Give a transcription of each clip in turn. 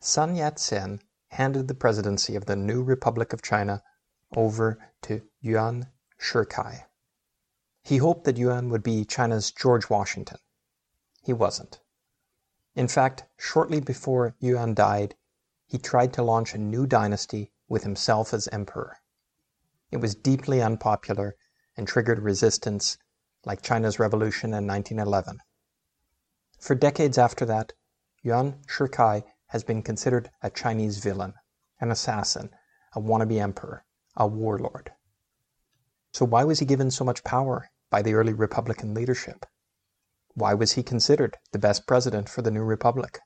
Sun Yat-sen handed the presidency of the new Republic of China over to Yuan Shikai. He hoped that Yuan would be China's George Washington. He wasn't. In fact, shortly before Yuan died, he tried to launch a new dynasty with himself as emperor. It was deeply unpopular and triggered resistance, like China's revolution in 1911. For decades after that, Yuan Shikai has been considered a Chinese villain, an assassin, a wannabe emperor, a warlord. So why was he given so much power by the early Republican leadership? Why was he considered the best president for the new republic?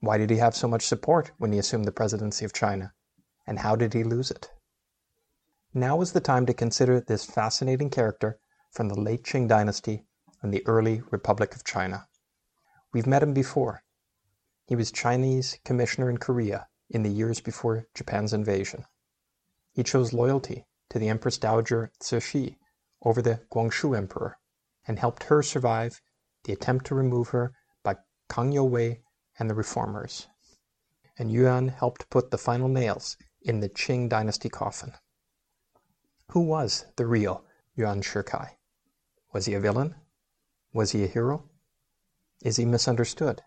Why did he have so much support when he assumed the presidency of China? And how did he lose it? Now is the time to consider this fascinating character from the late Qing dynasty and the early Republic of China. We've met him before. He was Chinese commissioner in Korea in the years before Japan's invasion. He chose loyalty to the Empress Dowager Cixi over the Guangxu Emperor and helped her survive the attempt to remove her by Kang Youwei and the reformers. And Yuan helped put the final nails in the Qing dynasty coffin. Who was the real Yuan Shikai? Was he a villain? Was he a hero? Is he misunderstood?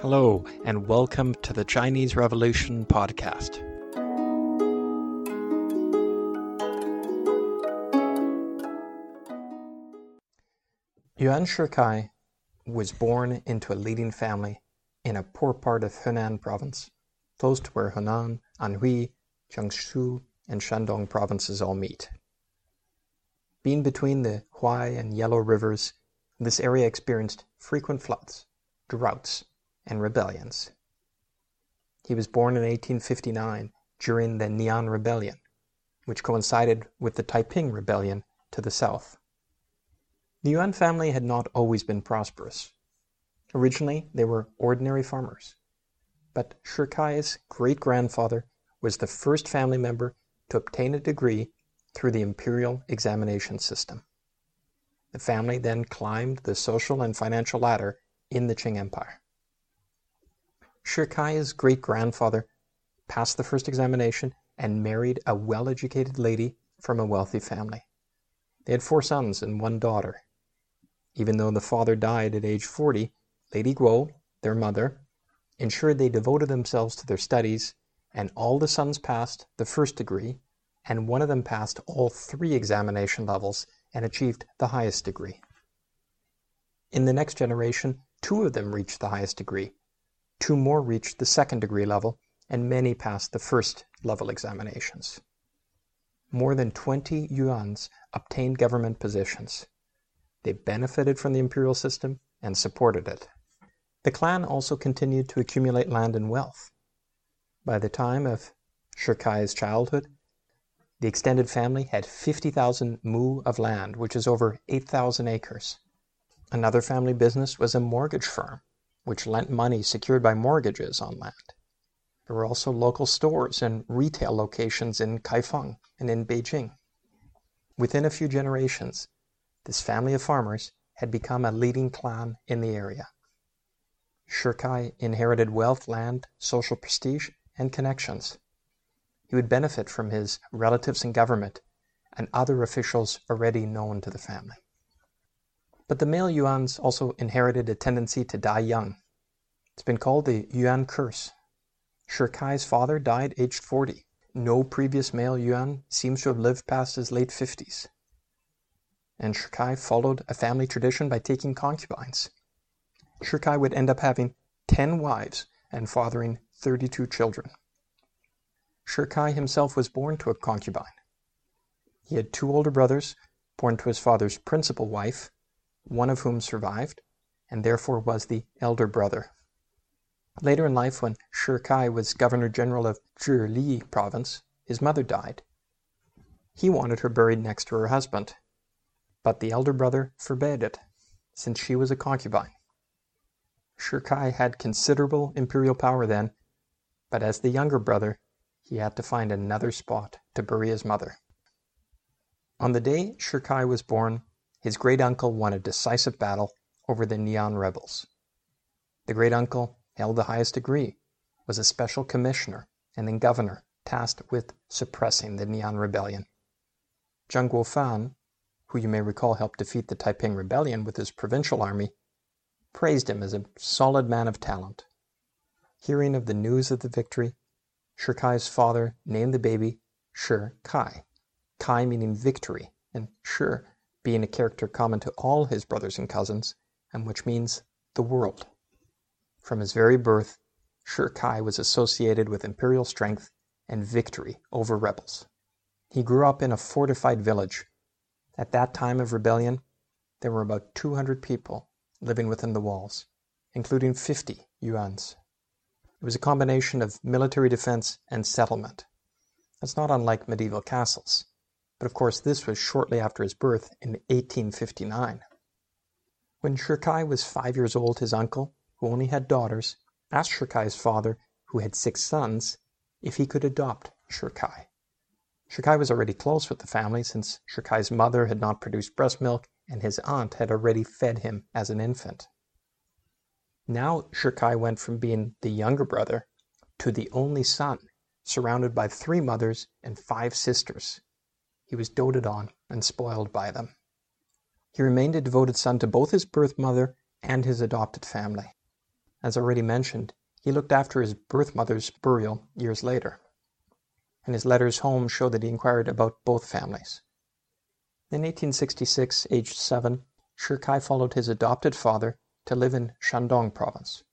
Hello, and welcome to the Chinese Revolution podcast. Yuan Shikai was born into a leading family in a poor part of Henan province, close to where Henan, Anhui, Jiangsu, and Shandong provinces all meet. Being between the Huai and Yellow rivers, this area experienced frequent floods, droughts, and rebellions. He was born in 1859 during the Nian Rebellion, which coincided with the Taiping Rebellion to the south. The Yuan family had not always been prosperous. Originally, they were ordinary farmers. But Shikai's great-grandfather was the first family member to obtain a degree through the imperial examination system. The family then climbed the social and financial ladder in the Qing Empire. Shikai's great-grandfather passed the first examination and married a well-educated lady from a wealthy family. They had 4 sons and 1 daughter. Even though the father died at age 40, Lady Guo, their mother, ensured they devoted themselves to their studies, and all the sons passed the first degree, and one of them passed all 3 examination levels and achieved the highest degree. In the next generation, 2 of them reached the highest degree, 2 more reached the second degree level, and many passed the first level examinations. More than 20 Yuans obtained government positions. They benefited from the imperial system and supported it. The clan also continued to accumulate land and wealth. By the time of Shikai's childhood, the extended family had 50,000 mu of land, which is over 8,000 acres. Another family business was a mortgage firm, which lent money secured by mortgages on land. There were also local stores and retail locations in Kaifeng and in Beijing. Within a few generations, this family of farmers had become a leading clan in the area. Shikai inherited wealth, land, social prestige, and connections. He would benefit from his relatives in government and other officials already known to the family. But the male Yuans also inherited a tendency to die young. It's been called the Yuan curse. Shikai's father died aged 40. No previous male Yuan seems to have lived past his late 50s. And Shikai followed a family tradition by taking concubines. Shikai would end up having 10 wives and fathering 32 children. Shikai himself was born to a concubine. He had 2 older brothers, born to his father's principal wife, one of whom survived, and therefore was the elder brother. Later in life, when Shikai was governor-general of Earl Li province, his mother died. He wanted her buried next to her husband, but the elder brother forbade it, since she was a concubine. Shikai had considerable imperial power then, but as the younger brother, he had to find another spot to bury his mother. On the day Shikai was born, his great-uncle won a decisive battle over the Nian rebels. The great uncle held the highest degree, was a special commissioner and then governor tasked with suppressing the Nian Rebellion. Zeng Guofan, who you may recall helped defeat the Taiping Rebellion with his provincial army, praised him as a solid man of talent. Hearing of the news of the victory, Shikai's father named the baby Shikai, Kai meaning victory, and Shi being a character common to all his brothers and cousins, and which means the world. From his very birth, Shikai was associated with imperial strength and victory over rebels. He grew up in a fortified village. At that time of rebellion, there were about 200 people living within the walls, including 50 Yuans. It was a combination of military defense and settlement. That's not unlike medieval castles, but of course this was shortly after his birth in 1859. When Shikai was 5 years old, his uncle, who only had daughters, asked Shikai's father, who had 6 sons, if he could adopt Shikai. Shikai was already close with the family since Shikai's mother had not produced breast milk and his aunt had already fed him as an infant. Now Shikai went from being the younger brother to the only son, surrounded by 3 mothers and 5 sisters. He was doted on and spoiled by them. He remained a devoted son to both his birth mother and his adopted family. As already mentioned, he looked after his birth mother's burial years later, and his letters home show that he inquired about both families. In 1866, aged 7, Shikai followed his adopted father to live in Shandong province.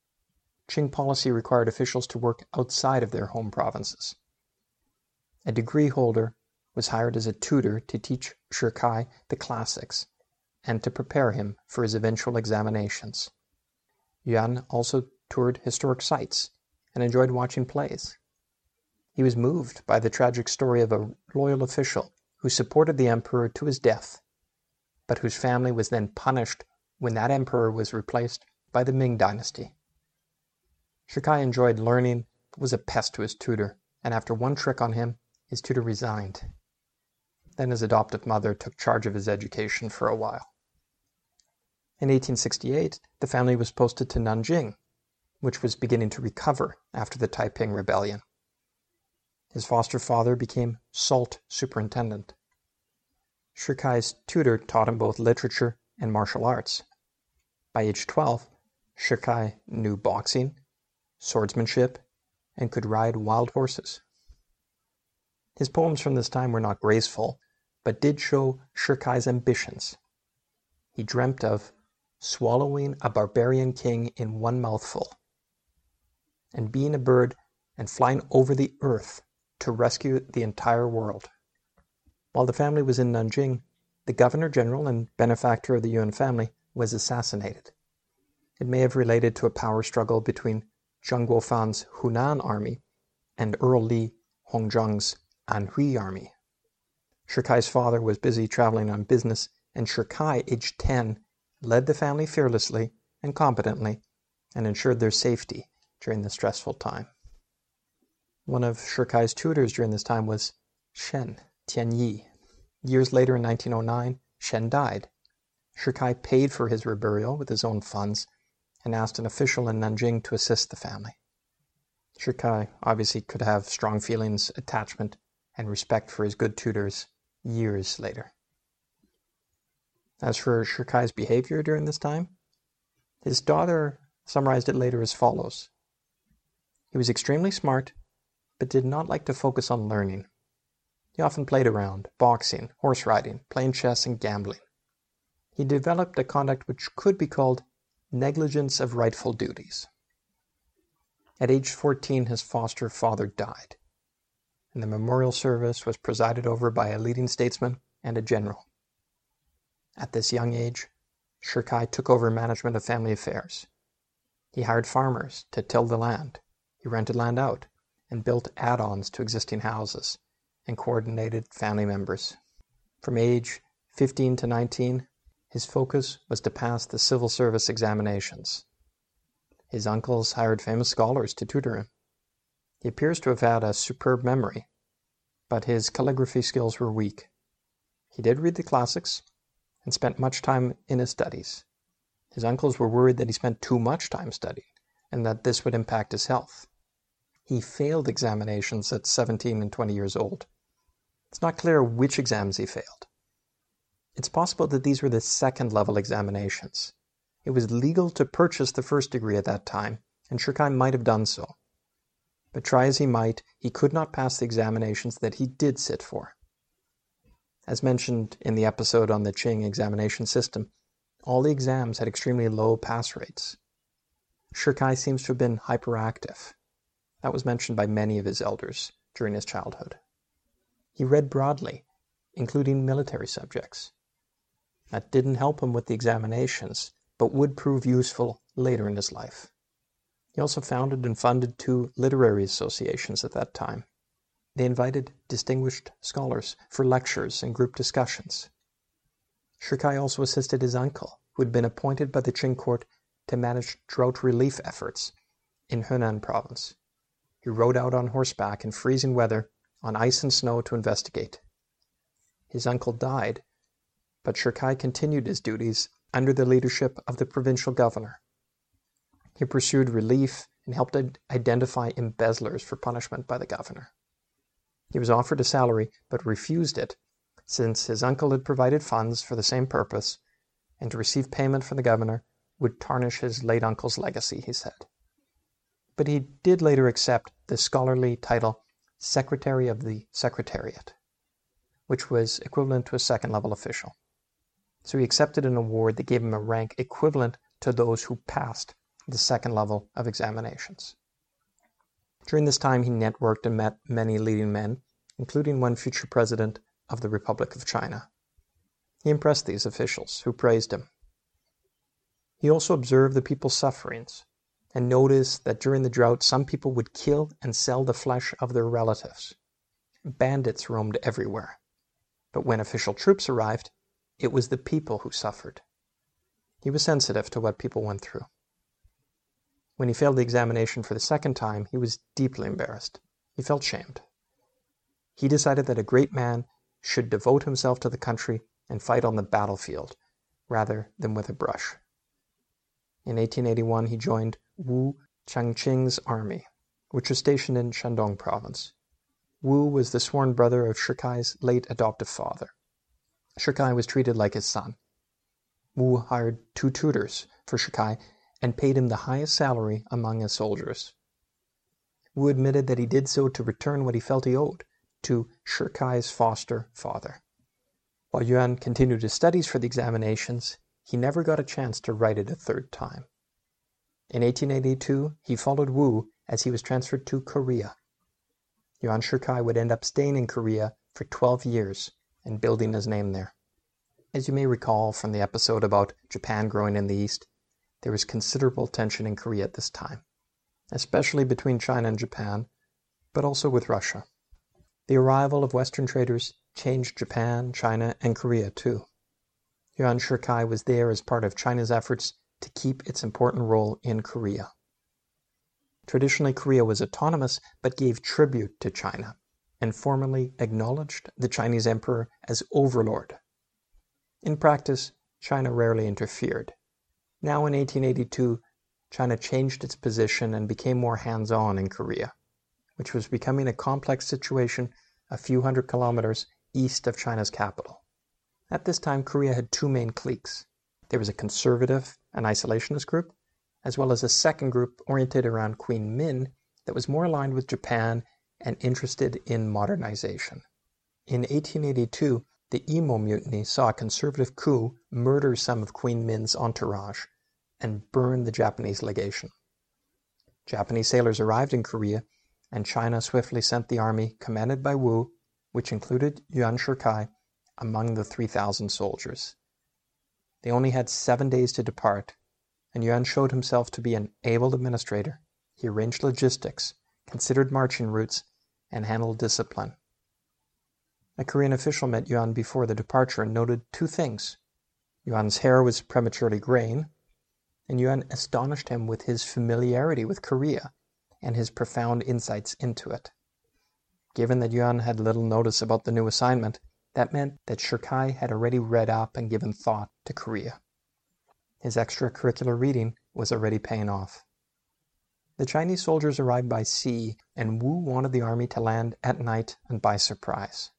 Qing policy required officials to work outside of their home provinces. A degree holder was hired as a tutor to teach Shikai the classics and to prepare him for his eventual examinations. Yuan also toured historic sites and enjoyed watching plays. He was moved by the tragic story of a loyal official who supported the emperor to his death, but whose family was then punished when that emperor was replaced by the Ming dynasty. Shikai enjoyed learning, but was a pest to his tutor, and after one trick on him, his tutor resigned. Then his adoptive mother took charge of his education for a while. In 1868, the family was posted to Nanjing, which was beginning to recover after the Taiping Rebellion. His foster father became salt superintendent. Shikai's tutor taught him both literature and martial arts. By age 12, Shikai knew boxing, swordsmanship, and could ride wild horses. His poems from this time were not graceful, but did show Shikai's ambitions. He dreamt of swallowing a barbarian king in one mouthful, and being a bird and flying over the earth to rescue the entire world. While the family was in Nanjing, the governor-general and benefactor of the Yuan family was assassinated. It may have related to a power struggle between Zheng Guofan's Hunan army and Earl Li Hongzhang's Anhui army. Shikai's father was busy traveling on business, and Shikai, aged 10, led the family fearlessly and competently and ensured their safety during the stressful time. One of Shikai's tutors during this time was Shen Tianyi. Years later in 1909, Shen died. Shikai paid for his reburial with his own funds and asked an official in Nanjing to assist the family. Shikai obviously could have strong feelings, attachment, and respect for his good tutors years later. As for Shikai's behavior during this time, his daughter summarized it later as follows. He was extremely smart, but did not like to focus on learning. He often played around, boxing, horse riding, playing chess, and gambling. He developed a conduct which could be called negligence of rightful duties. At age 14, his foster father died, and the memorial service was presided over by a leading statesman and a general. At this young age, Shikai took over management of family affairs. He hired farmers to till the land. He rented land out and built add-ons to existing houses, and coordinated family members. From age 15 to 19, his focus was to pass the civil service examinations. His uncles hired famous scholars to tutor him. He appears to have had a superb memory, but his calligraphy skills were weak. He did read the classics, and spent much time in his studies. His uncles were worried that he spent too much time studying, and that this would impact his health. He failed examinations at 17 and 20 years old. It's not clear which exams he failed. It's possible that these were the second-level examinations. It was legal to purchase the first degree at that time, and Shikai might have done so. But try as he might, he could not pass the examinations that he did sit for. As mentioned in the episode on the Qing examination system, all the exams had extremely low pass rates. Shikai seems to have been hyperactive. That was mentioned by many of his elders during his childhood. He read broadly, including military subjects. That didn't help him with the examinations, but would prove useful later in his life. He also founded and funded two literary associations at that time. They invited distinguished scholars for lectures and group discussions. Shikai also assisted his uncle, who had been appointed by the Qing court to manage drought relief efforts in Henan province. He rode out on horseback in freezing weather on ice and snow to investigate. His uncle died, but Shikai continued his duties under the leadership of the provincial governor. He pursued relief and helped identify embezzlers for punishment by the governor. He was offered a salary, but refused it, since his uncle had provided funds for the same purpose, and to receive payment from the governor would tarnish his late uncle's legacy, he said. But he did later accept the scholarly title Secretary of the Secretariat, which was equivalent to a second-level official. So he accepted an award that gave him a rank equivalent to those who passed the second level of examinations. During this time, he networked and met many leading men, including one future president of the Republic of China. He impressed these officials, who praised him. He also observed the people's sufferings, and noticed that during the drought some people would kill and sell the flesh of their relatives. Bandits roamed everywhere. But when official troops arrived, it was the people who suffered. He was sensitive to what people went through. When he failed the examination for the second time, he was deeply embarrassed. He felt shamed. He decided that a great man should devote himself to the country and fight on the battlefield, rather than with a brush. In 1881, he joined Wu Changqing's army, which was stationed in Shandong province. Wu was the sworn brother of Shikai's late adoptive father. Shikai was treated like his son. Wu hired two tutors for Shikai and paid him the highest salary among his soldiers. Wu admitted that he did so to return what he felt he owed to Shikai's foster father. While Yuan continued his studies for the examinations, he never got a chance to write it a third time. In 1882, he followed Wu as he was transferred to Korea. Yuan Shikai would end up staying in Korea for 12 years and building his name there. As you may recall from the episode about Japan growing in the East, there was considerable tension in Korea at this time, especially between China and Japan, but also with Russia. The arrival of Western traders changed Japan, China, and Korea too. Yuan Shikai was there as part of China's efforts to keep its important role in Korea. Traditionally, Korea was autonomous but gave tribute to China and formally acknowledged the Chinese emperor as overlord. In practice, China rarely interfered. Now in 1882, China changed its position and became more hands-on in Korea, which was becoming a complex situation a few hundred kilometers east of China's capital. At this time, Korea had two main cliques. There was a conservative and isolationist group, as well as a second group oriented around Queen Min that was more aligned with Japan and interested in modernization. In 1882, the Imo mutiny saw a conservative coup murder some of Queen Min's entourage and burn the Japanese legation. Japanese sailors arrived in Korea, and China swiftly sent the army commanded by Wu, which included Yuan Shikai, among the 3,000 soldiers. They only had 7 days to depart, and Yuan showed himself to be an able administrator. He arranged logistics, considered marching routes, and handled discipline. A Korean official met Yuan before the departure and noted two things. Yuan's hair was prematurely graying, and Yuan astonished him with his familiarity with Korea and his profound insights into it. Given that Yuan had little notice about the new assignment, that meant that Shikai had already read up and given thought to Korea. His extracurricular reading was already paying off. The Chinese soldiers arrived by sea, and Wu wanted the army to land at night and by surprise.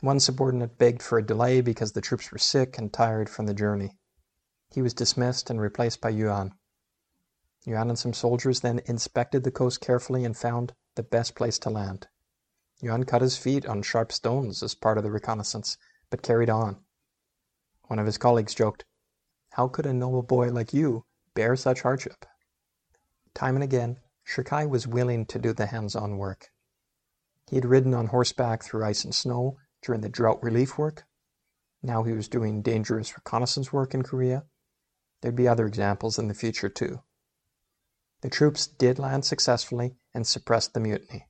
One subordinate begged for a delay because the troops were sick and tired from the journey. He was dismissed and replaced by Yuan. Yuan and some soldiers then inspected the coast carefully and found the best place to land. Yuan cut his feet on sharp stones as part of the reconnaissance, but carried on. One of his colleagues joked, "How could a noble boy like you bear such hardship?" Time and again, Shikai was willing to do the hands-on work. He had ridden on horseback through ice and snow during the drought relief work. Now he was doing dangerous reconnaissance work in Korea. There'd be other examples in the future too. The troops did land successfully and suppressed the mutiny.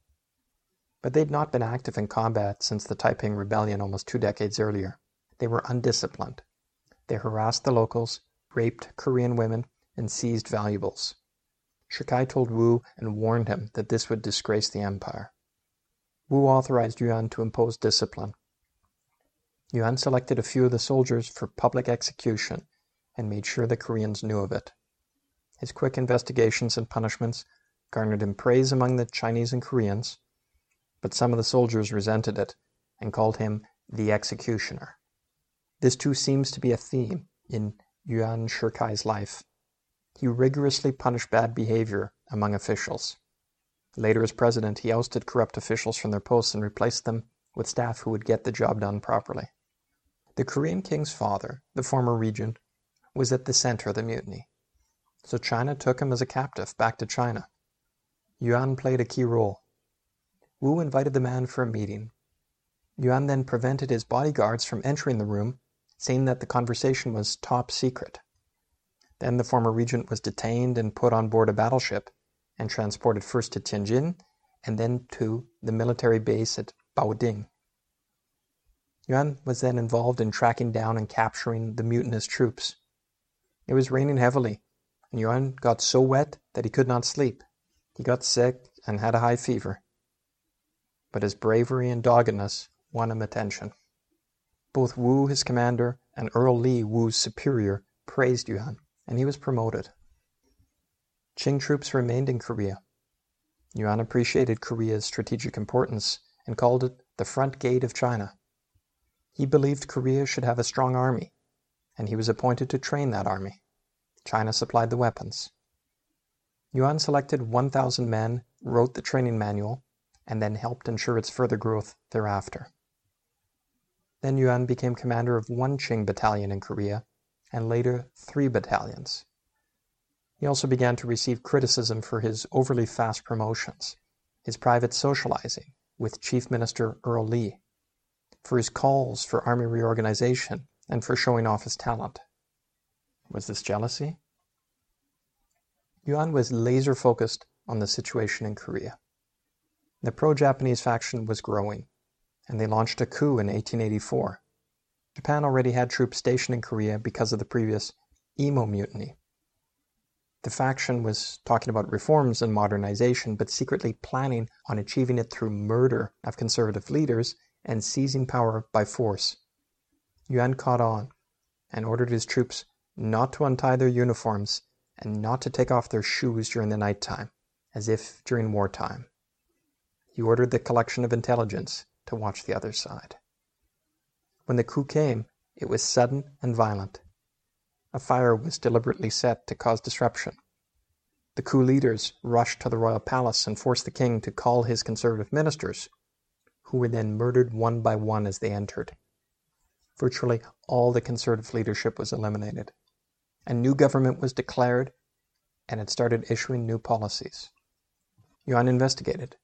But they'd not been active in combat since the Taiping Rebellion almost 2 decades earlier. They were undisciplined. They harassed the locals, raped Korean women, and seized valuables. Shikai told Wu and warned him that this would disgrace the empire. Wu authorized Yuan to impose discipline. Yuan selected a few of the soldiers for public execution and made sure the Koreans knew of it. His quick investigations and punishments garnered him praise among the Chinese and Koreans, but some of the soldiers resented it and called him the executioner. This too seems to be a theme in Yuan Shikai's life. He rigorously punished bad behavior among officials. Later as president, he ousted corrupt officials from their posts and replaced them with staff who would get the job done properly. The Korean king's father, the former regent, was at the center of the mutiny, so China took him as a captive back to China. Yuan played a key role. Wu invited the man for a meeting. Yuan then prevented his bodyguards from entering the room, saying that the conversation was top secret. Then the former regent was detained and put on board a battleship and transported first to Tianjin and then to the military base at Baoding. Yuan was then involved in tracking down and capturing the mutinous troops. It was raining heavily, and Yuan got so wet that he could not sleep. He got sick and had a high fever. But his bravery and doggedness won him attention. Both Wu, his commander, and Earl Li, Wu's superior, praised Yuan, and he was promoted. Qing troops remained in Korea. Yuan appreciated Korea's strategic importance and called it the front gate of China. He believed Korea should have a strong army, and he was appointed to train that army. China supplied the weapons. Yuan selected 1,000 men, wrote the training manual, and then helped ensure its further growth thereafter. Then Yuan became commander of 1 Qing battalion in Korea, and later 3 battalions. He also began to receive criticism for his overly fast promotions, his private socializing with Chief Minister Earl Li, for his calls for army reorganization, and for showing off his talent. Was this jealousy? Yuan was laser-focused on the situation in Korea. The pro-Japanese faction was growing, and they launched a coup in 1884. Japan already had troops stationed in Korea because of the previous Imo mutiny. The faction was talking about reforms and modernization, but secretly planning on achieving it through murder of conservative leaders and seizing power by force. Yuan caught on and ordered his troops not to untie their uniforms and not to take off their shoes during the nighttime, as if during wartime. He ordered the collection of intelligence to watch the other side. When the coup came, it was sudden and violent. A fire was deliberately set to cause disruption. The coup leaders rushed to the royal palace and forced the king to call his conservative ministers, who were then murdered one by one as they entered. Virtually all the conservative leadership was eliminated. A new government was declared, and it started issuing new policies. Yuan investigated,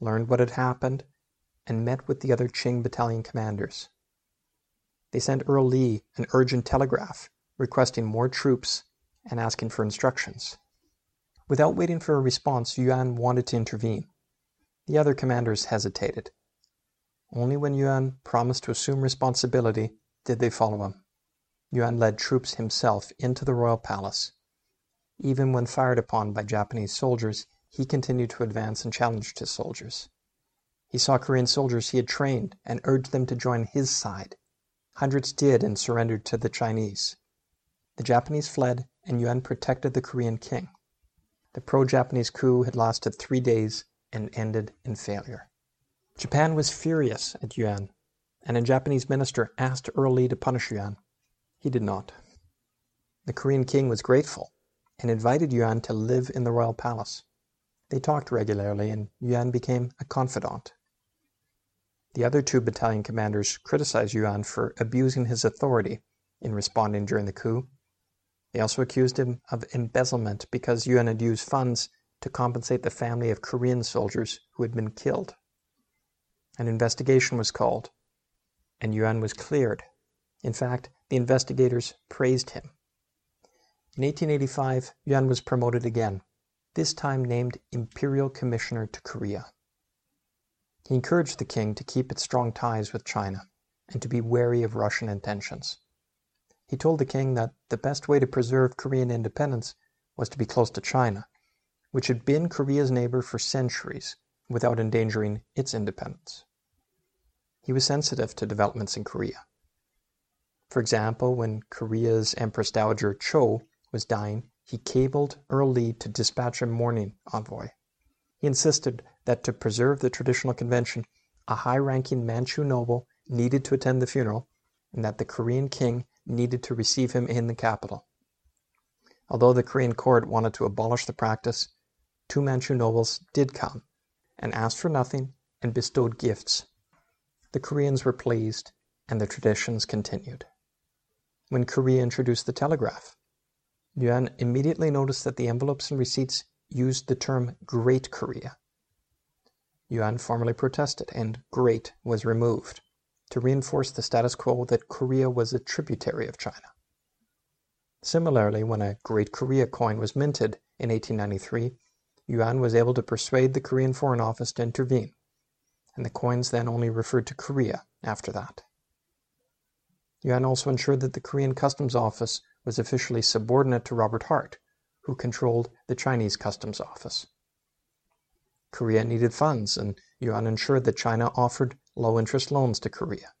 learned what had happened, and met with the other Qing battalion commanders. They sent Earl Li an urgent telegraph requesting more troops and asking for instructions. Without waiting for a response, Yuan wanted to intervene. The other commanders hesitated. Only when Yuan promised to assume responsibility did they follow him. Yuan led troops himself into the royal palace. Even when fired upon by Japanese soldiers, he continued to advance and challenged his soldiers. He saw Korean soldiers he had trained and urged them to join his side. Hundreds did and surrendered to the Chinese. The Japanese fled, and Yuan protected the Korean king. The pro-Japanese coup had lasted 3 days and ended in failure. Japan was furious at Yuan, and a Japanese minister asked Earl Li to punish Yuan. He did not. The Korean king was grateful and invited Yuan to live in the royal palace. They talked regularly, and Yuan became a confidant. The other two battalion commanders criticized Yuan for abusing his authority in responding during the coup. They also accused him of embezzlement because Yuan had used funds to compensate the family of Korean soldiers who had been killed. An investigation was called, and Yuan was cleared. In fact, the investigators praised him. In 1885, Yuan was promoted again, this time named Imperial Commissioner to Korea. He encouraged the king to keep its strong ties with China and to be wary of Russian intentions. He told the king that the best way to preserve Korean independence was to be close to China, which had been Korea's neighbor for centuries without endangering its independence. He was sensitive to developments in Korea. For example, when Korea's Empress Dowager Cho was dying, he cabled Earl Li to dispatch a mourning envoy. He insisted that to preserve the traditional convention, a high-ranking Manchu noble needed to attend the funeral, and that the Korean king needed to receive him in the capital. Although the Korean court wanted to abolish the practice, two Manchu nobles did come and asked for nothing and bestowed gifts. The Koreans were pleased, and the traditions continued. When Korea introduced the telegraph, Yuan immediately noticed that the envelopes and receipts used the term Great Korea. Yuan formally protested, and Great was removed, to reinforce the status quo that Korea was a tributary of China. Similarly, when a Great Korea coin was minted in 1893, Yuan was able to persuade the Korean Foreign Office to intervene, and the coins then only referred to Korea after that. Yuan also ensured that the Korean Customs Office was officially subordinate to Robert Hart, who controlled the Chinese Customs Office. Korea needed funds, and Yuan ensured that China offered low-interest loans to Korea.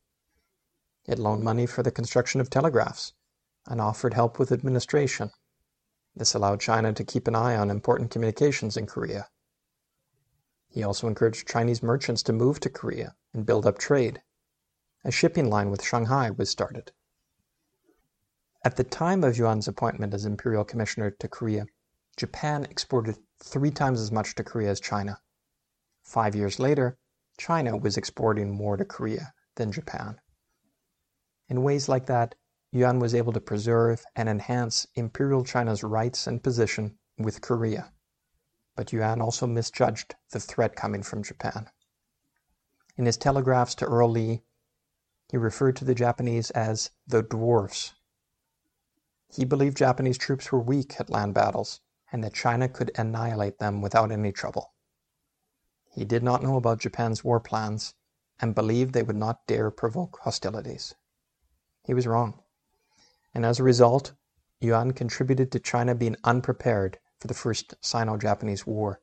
It loaned money for the construction of telegraphs and offered help with administration. This allowed China to keep an eye on important communications in Korea. He also encouraged Chinese merchants to move to Korea and build up trade. A shipping line with Shanghai was started. At the time of Yuan's appointment as Imperial Commissioner to Korea, Japan exported 3 times as much to Korea as China. 5 years later, China was exporting more to Korea than Japan. In ways like that, Yuan was able to preserve and enhance Imperial China's rights and position with Korea. But Yuan also misjudged the threat coming from Japan. In his telegraphs to Earl Li, he referred to the Japanese as the dwarfs. He believed Japanese troops were weak at land battles, and that China could annihilate them without any trouble. He did not know about Japan's war plans and believed they would not dare provoke hostilities. He was wrong, and as a result, Yuan contributed to China being unprepared for the first Sino-Japanese War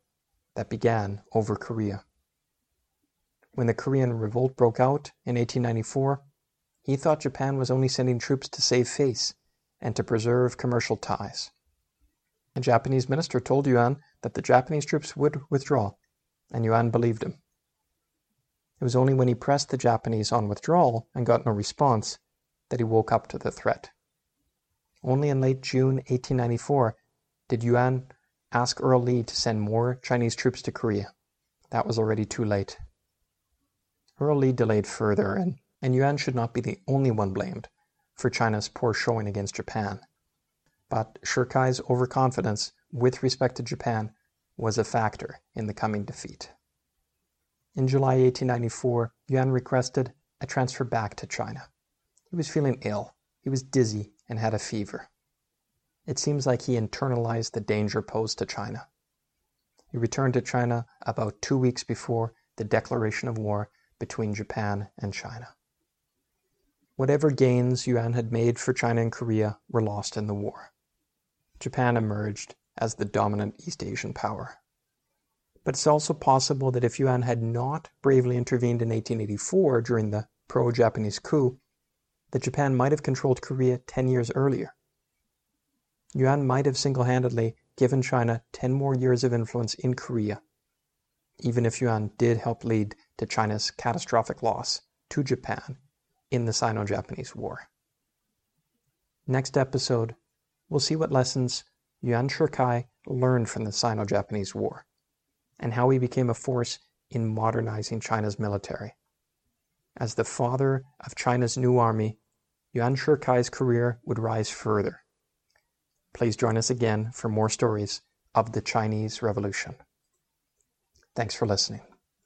that began over Korea. When the Korean Revolt broke out in 1894, he thought Japan was only sending troops to save face and to preserve commercial ties. A Japanese minister told Yuan that the Japanese troops would withdraw, and Yuan believed him. It was only when he pressed the Japanese on withdrawal and got no response that he woke up to the threat. Only in late June 1894 did Yuan ask Earl Li to send more Chinese troops to Korea. That was already too late. Earl Li delayed further, and Yuan should not be the only one blamed for China's poor showing against Japan. But Shikai's overconfidence with respect to Japan was a factor in the coming defeat. In July 1894, Yuan requested a transfer back to China. He was feeling ill, he was dizzy, and had a fever. It seems like he internalized the danger posed to China. He returned to China about 2 weeks before the declaration of war between Japan and China. Whatever gains Yuan had made for China and Korea were lost in the war. Japan emerged as the dominant East Asian power. But it's also possible that if Yuan had not bravely intervened in 1884 during the pro-Japanese coup, that Japan might have controlled Korea 10 years earlier. Yuan might have single-handedly given China 10 more years of influence in Korea, even if Yuan did help lead to China's catastrophic loss to Japan in the Sino-Japanese War. Next episode, we'll see what lessons Yuan Shikai learned from the Sino-Japanese War, and how he became a force in modernizing China's military. As the father of China's new army, Yuan Shikai's career would rise further. Please join us again for more stories of the Chinese Revolution. Thanks for listening.